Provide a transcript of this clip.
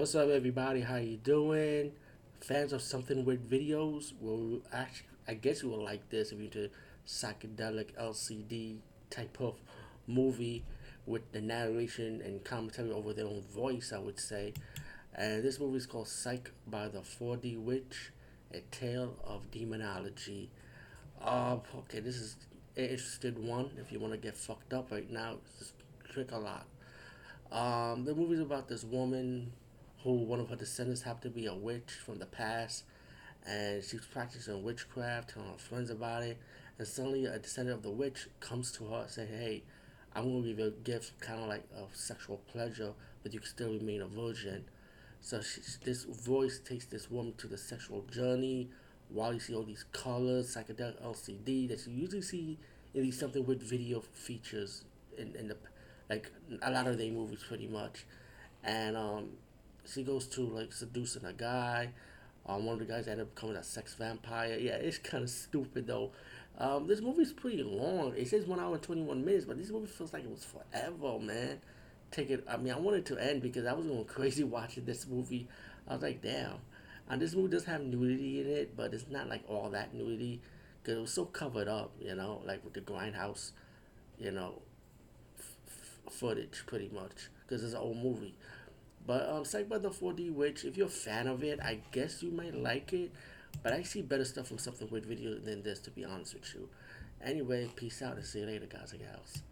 What's up, everybody? How you doing? Fans of Something Weird Videos will actually, I guess, you will like this if you're into psychedelic LCD type of movie with the narration and commentary over their own voice, I would say. And this movie is called Psyched by the 4D Witch, A Tale of Demonology. Okay, this is an interesting one. If you want to get fucked up right now, just click a lot. The movie is about this woman who, one of her descendants happened to be a witch from the past, and she's practicing witchcraft, telling her friends about it, and suddenly a descendant of the witch comes to her and says, "Hey, I'm going to give you a gift, kind of like of sexual pleasure, but you can still remain a virgin." So this voice takes this woman to the sexual journey, while you see all these colors, psychedelic LCD that you usually see in these Something Weird video features in the, like, a lot of their movies pretty much. And she goes to, like, seducing a guy. One of the guys ended up becoming a sex vampire. Yeah, it's kind of stupid, though. This movie's pretty long. It says 1 hour and 21 minutes, but this movie feels like it was forever, man. I want it to end because I was going crazy watching this movie. I was like, damn. And this movie does have nudity in it, but it's not, like, all that nudity because it was so covered up, you know, like with the grindhouse, you know, footage pretty much because it's an old movie. But Psyched by the 4D Witch, if you're a fan of it, I guess you might like it, but I see better stuff from Something Weird Video than this, to be honest with you. Anyway, peace out and see you later, guys and gals.